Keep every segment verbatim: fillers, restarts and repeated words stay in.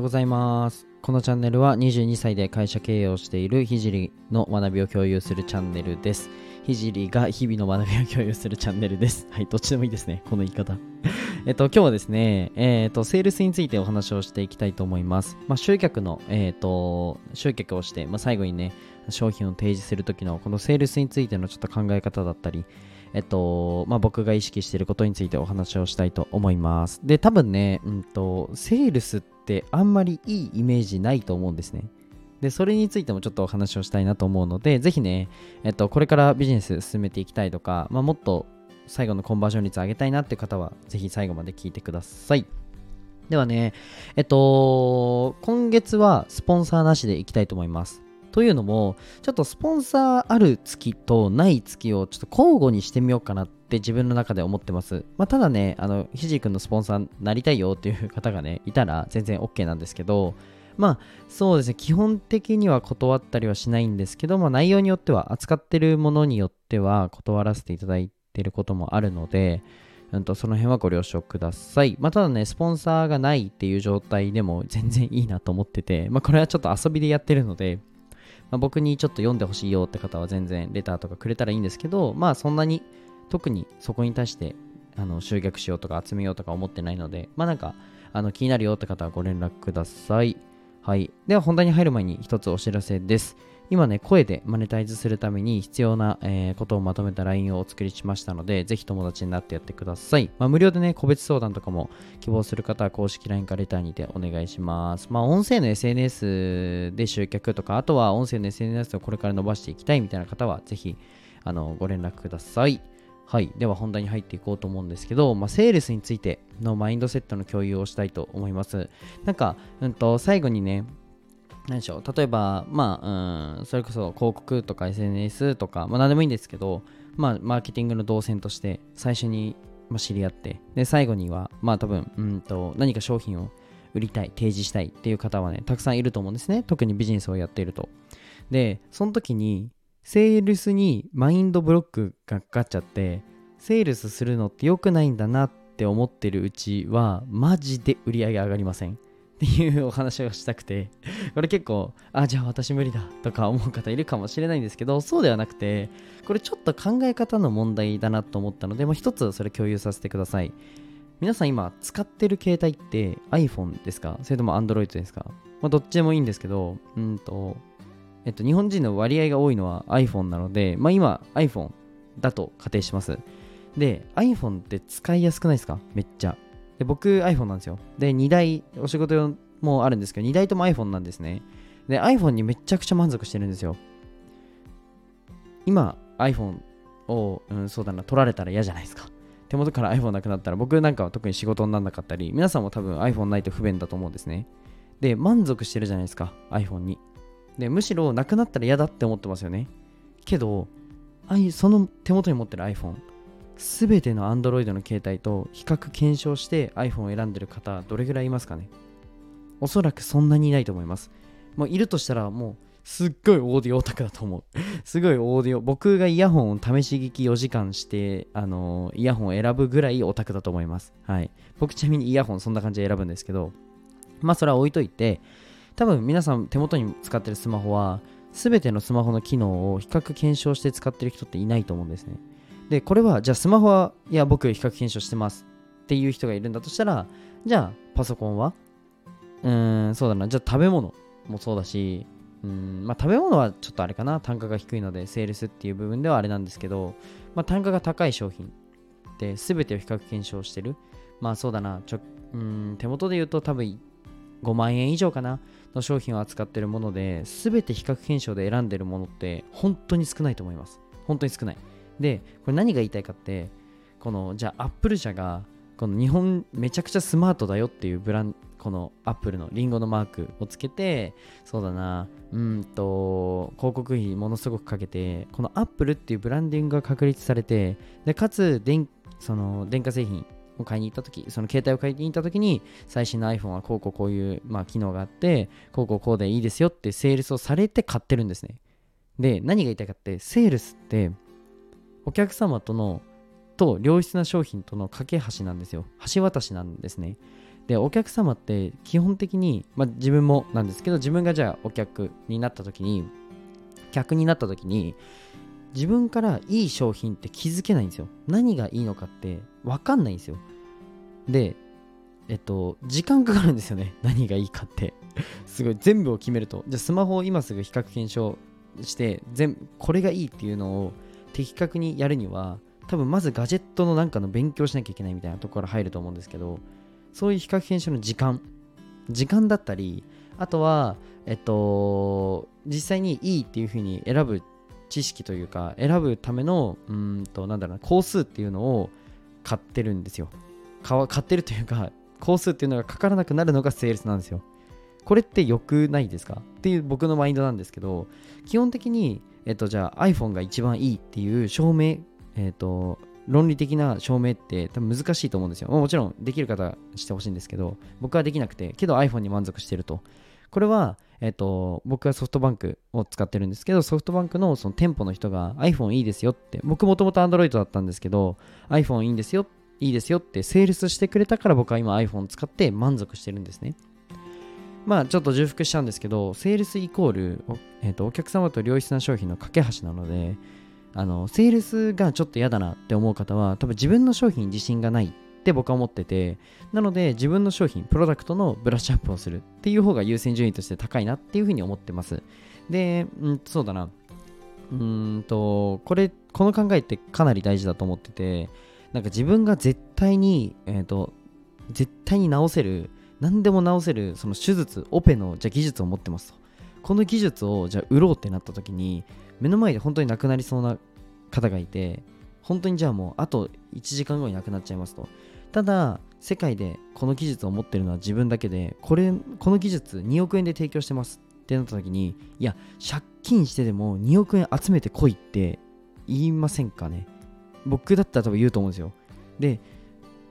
ようございます。このチャンネルはにじゅうにさいで会社経営をしているひじりの学びを共有するチャンネルです。ひじりが日々の学びを共有するチャンネルです。はい、どっちでもいいですね、この言い方えっと今日はですね、えっとセールスについてお話をしていきたいと思います。まあ、集客のえっと集客をして、まあ、最後にね商品を提示するときのこのセールスについてのちょっと考え方だったり、えっとまあ、僕が意識していることについてお話をしたいと思います。で、多分ね、うんとセールスってあんまりいいイメージないと思うんですね。で、それについてもちょっとお話をしたいなと思うので、ぜひね、えっとこれからビジネス進めていきたいとか、まあ、もっと最後のコンバージョン率上げたいなっていう方はぜひ最後まで聞いてください。ではね、えっと今月はスポンサーなしでいきたいと思います。というのもちょっとスポンサーある月とない月をちょっと交互にしてみようかなって自分の中で思ってます。まあ、ただね、あのひじりくんのスポンサーになりたいよっていう方がねいたら全然 OK なんですけど、まあそうですね、基本的には断ったりはしないんですけど、まあ、内容によっては扱ってるものによっては断らせていただいててることもあるので、うん、とその辺はご了承ください。まあ、ただねスポンサーがないっていう状態でも全然いいなと思ってて、まあ、これはちょっと遊びでやってるので、まあ、僕にちょっと読んでほしいよって方は全然レターとかくれたらいいんですけど、まあそんなに特にそこに対してあの集客しようとか集めようとか思ってないので、まあなんかあの気になるよって方はご連絡ください。はい、では本題に入る前に一つお知らせです。今ね、声でマネタイズするために必要な、えー、ことをまとめた ライン をお作りしましたので、ぜひ友達になってやってください。まあ、無料でね、個別相談とかも希望する方は公式 ライン かレターにてお願いします。まあ、音声の エスエヌエス で集客とか、あとは音声の エスエヌエス をこれから伸ばしていきたいみたいな方は、ぜひ、あの、ご連絡ください。はい。では本題に入っていこうと思うんですけど、まあ、セールスについてのマインドセットの共有をしたいと思います。なんか、うんと、最後にね、何でしょう、例えば、まあ、うん、それこそ広告とか エスエヌエス とか、まあ、何でもいいんですけど、まあ、マーケティングの動線として最初に知り合って、で最後には、まあ、多分うんと何か商品を売りたい、提示したいっていう方はねたくさんいると思うんですね。特にビジネスをやっていると。でその時にセールスにマインドブロックがかかっちゃって、セールスするのって良くないんだなって思ってるうちはマジで売り上げ上がりませんっていうお話をしたくて、これ結構、あ、じゃあ私無理だとか思う方いるかもしれないんですけど、そうではなくて、これちょっと考え方の問題だなと思ったので、もう一つそれ共有させてください。皆さん今使ってる携帯って iPhone ですか、それとも Android ですか。まあ、どっちでもいいんですけど、うんと、えっと、日本人の割合が多いのは iPhone なので、まあ今 iPhone だと仮定します。で、iPhone って使いやすくないですか、めっちゃ。で僕 iPhone なんですよ。でにだいお仕事用もあるんですけどにだいとも iPhone なんですね。で iPhone にめちゃくちゃ満足してるんですよ。今 iPhone を、うん、そうだな、取られたら嫌じゃないですか。手元から iPhone なくなったら僕なんかは特に仕事にならなかったり、皆さんも多分 iPhone ないと不便だと思うんですね。で満足してるじゃないですか iPhone に。でむしろなくなったら嫌だって思ってますよね。けどその手元に持ってる iPhone、すべての Android の携帯と比較検証して iPhone を選んでる方どれぐらいいますかね。おそらくそんなにいないと思います。もういるとしたらもうすっごいオーディオオタクだと思うすごいオーディオ、僕がイヤホンを試し聞きよじかんしてあのイヤホンを選ぶぐらいオタクだと思います。はい、僕ちなみにイヤホンそんな感じで選ぶんですけど、まあそれは置いといて、多分皆さん手元に使ってるスマホはすべてのスマホの機能を比較検証して使ってる人っていないと思うんですね。で、これは、じゃあスマホは、いや、僕、比較検証してますっていう人がいるんだとしたら、じゃあ、パソコンはうーん、そうだな。じゃあ、食べ物もそうだし、うーん、まあ、食べ物はちょっとあれかな。単価が低いので、セールスっていう部分ではあれなんですけど、まあ、単価が高い商品って、すべてを比較検証してる。まあ、そうだな。ちょ、うーん、手元で言うと、多分、ごまんえん以上かなの商品を扱ってるもので、すべて比較検証で選んでるものって、本当に少ないと思います。本当に少ない。で、これ何が言いたいかって、この、じゃあ、アップル社が、この日本めちゃくちゃスマートだよっていうブラン、このアップルのリンゴのマークをつけて、そうだな、うんと、広告費ものすごくかけて、このアップルっていうブランディングが確立されて、で、かつ、電、その、電化製品を買いに行ったとき、その携帯を買いに行ったときに、最新の iPhone はこうこうこういう、まあ、機能があって、こうこうこうでいいですよってセールスをされて買ってるんですね。で、何が言いたいかって、セールスって、お客様とのと良質な商品との架け橋なんですよ。橋渡しなんですね。でお客様って基本的に、まあ、自分もなんですけど、自分がじゃあお客になった時に客になった時に自分からいい商品って気づけないんですよ。何がいいのかって分かんないんですよ。でえっと時間かかるんですよね、何がいいかってすごい全部を決めると、じゃあスマホを今すぐ比較検証して全これがいいっていうのを的確にやるには、多分まずガジェットのなんかの勉強しなきゃいけないみたいなところから入ると思うんですけど、そういう比較検証の時間時間だったり、あとはえっと実際にいいっていう風に選ぶ知識というか、選ぶためのうーんとなんだろうな、工数っていうのを買ってるんですよ。買ってるというか、工数っていうのがかからなくなるのがセールスなんですよ。これって良くないですかっていう僕のマインドなんですけど、基本的にえっとじゃあ iPhone が一番いいっていう証明、えっと論理的な証明って多分難しいと思うんですよ。もちろんできる方してほしいんですけど、僕はできなくて、けど iPhone に満足してると。これは、えっと、僕はソフトバンクを使ってるんですけど、ソフトバンクのその店舗の人が iPhone いいですよって、僕もともと Android だったんですけど、iPhone いいんですよ、いいですよってセールスしてくれたから僕は今 iPhone 使って満足してるんですね。まあちょっと重複しちゃうんですけど、セールスイコール、えっと、お客様と良質な商品の架け橋なので、あのセールスがちょっと嫌だなって思う方は、多分自分の商品に自信がないって僕は思ってて、なので自分の商品プロダクトのブラッシュアップをするっていう方が優先順位として高いなっていうふうに思ってます。で、うん、そうだなうーんとこれこの考えってかなり大事だと思ってて、なんか自分が絶対にえっと絶対に治せる、何でも治せるその手術オペのじゃあ技術を持ってますと、この技術をじゃあ売ろうってなった時に、目の前で本当に亡くなりそうな方がいて、本当にじゃあもうあといちじかんごに亡くなっちゃいますと。ただ世界でこの技術を持ってるのは自分だけで、これこの技術におくえんで提供してますってなった時に、いや借金してでもにおくえん集めてこいって言いませんかね。僕だったら多分言うと思うんですよ。で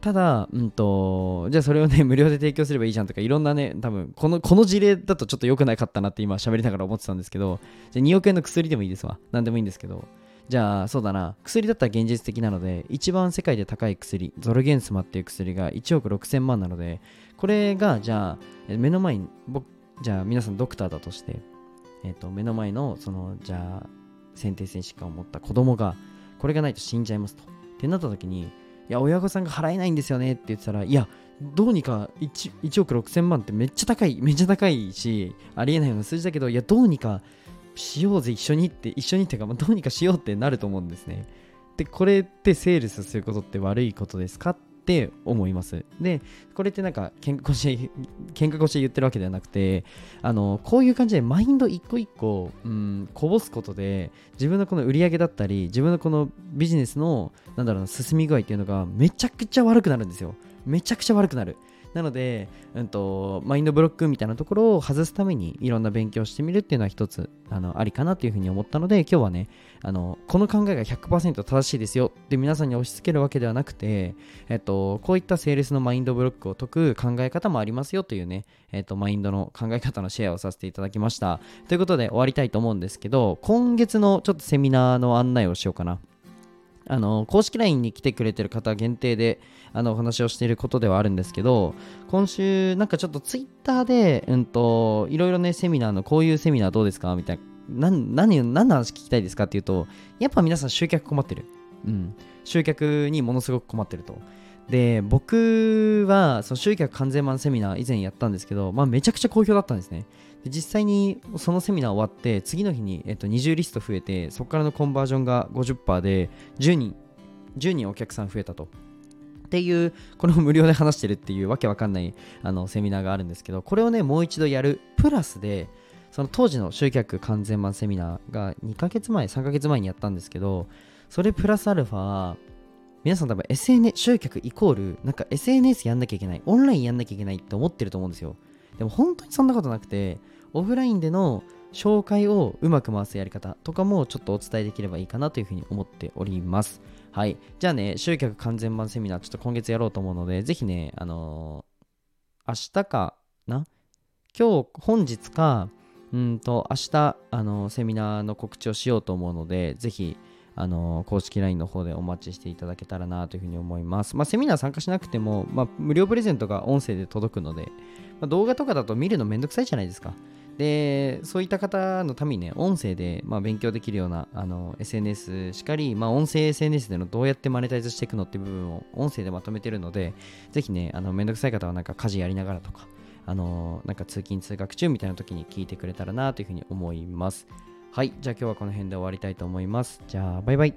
ただ、うんと、じゃあそれをね、無料で提供すればいいじゃんとか、いろんなね、多分この、この事例だとちょっと良くなかったなって今喋りながら思ってたんですけど、じゃあにおくえんの薬でもいいですわ。何でもいいんですけど。じゃあ、そうだな。薬だったら現実的なので、一番世界で高い薬、ゾルゲンスマっていう薬がいちおくろくせんまんなので、これが、じゃあ、目の前に、僕、じゃあ皆さんドクターだとして、えっと、目の前の、その、じゃあ、先天性疾患を持った子供が、これがないと死んじゃいますと。ってなった時に、いや親御さんが払えないんですよねって言ってたら、いやどうにか いちおくろくせんまんってめっちゃ高いめっちゃ高いし、ありえないような数字だけど、いやどうにかしようぜ一緒にって一緒にってか、まあ、どうにかしようってなると思うんですね。でこれってセールスすることって悪いことですかって思います。でこれってなんか喧嘩腰で喧嘩腰で言ってるわけではなくて、あのこういう感じでマインド一個一個うんこぼすことで、自分のこの売り上げだったり、自分のこのビジネスのなんだろうな進み具合っていうのがめちゃくちゃ悪くなるんですよ。めちゃくちゃ悪くなる。なので、うんと、マインドブロックみたいなところを外すためにいろんな勉強してみるっていうのは一つ、あの、ありかなというふうに思ったので、今日はね、あの、この考えが ひゃくパーセント 正しいですよって皆さんに押し付けるわけではなくて、えっと、こういったセールスのマインドブロックを解く考え方もありますよというね、えっと、マインドの考え方のシェアをさせていただきました。ということで終わりたいと思うんですけど、今月のちょっとセミナーの案内をしようかな。あの公式 ライン に来てくれてる方限定であのお話をしていることではあるんですけど、今週なんかちょっとツイッターでうんといろいろねセミナーのこういうセミナーどうですかみたいな、何何何の話聞きたいですかっていうと、やっぱ皆さん集客困ってる、うん、集客にものすごく困ってると。で僕はその集客完全版セミナー以前やったんですけど、まあ、めちゃくちゃ好評だったんですね。で実際にそのセミナー終わって次の日に、えっと、にじゅうリスト増えて、そこからのコンバージョンが ごじゅっパーセント でじゅうにんお客さん増えたとっていう、これを無料で話してるっていうわけわかんないあのセミナーがあるんですけど、これをねもう一度やるプラスで、その当時の集客完全版セミナーがにかげつまえさんかげつまえにやったんですけど、それプラスアルファ皆さん多分 エスエヌエス 集客イコールなんか エスエヌエス やんなきゃいけない、オンラインやんなきゃいけないって思ってると思うんですよ。でも本当にそんなことなくて、オフラインでの紹介をうまく回すやり方とかもちょっとお伝えできればいいかなというふうに思っております。はい、じゃあね集客完全版セミナーちょっと今月やろうと思うので、ぜひねあのー、明日かな今日本日かうんと明日あのー、セミナーの告知をしようと思うので、ぜひあの公式 ライン の方でお待ちしていただけたらなというふうに思います。まあ、セミナー参加しなくても、まあ、無料プレゼントが音声で届くので、まあ、動画とかだと見るのめんどくさいじゃないですか。で、そういった方のためにね、音声でまあ勉強できるようなあの エスエヌエス しかり、まあ、音声 エスエヌエス でのどうやってマネタイズしていくのっていう部分を音声でまとめてるので、ぜひね、あのめんどくさい方はなんか家事やりながらとか、あのなんか通勤通学中みたいな時に聞いてくれたらなというふうに思います。はい、じゃあ今日はこの辺で終わりたいと思います。じゃあバイバイ。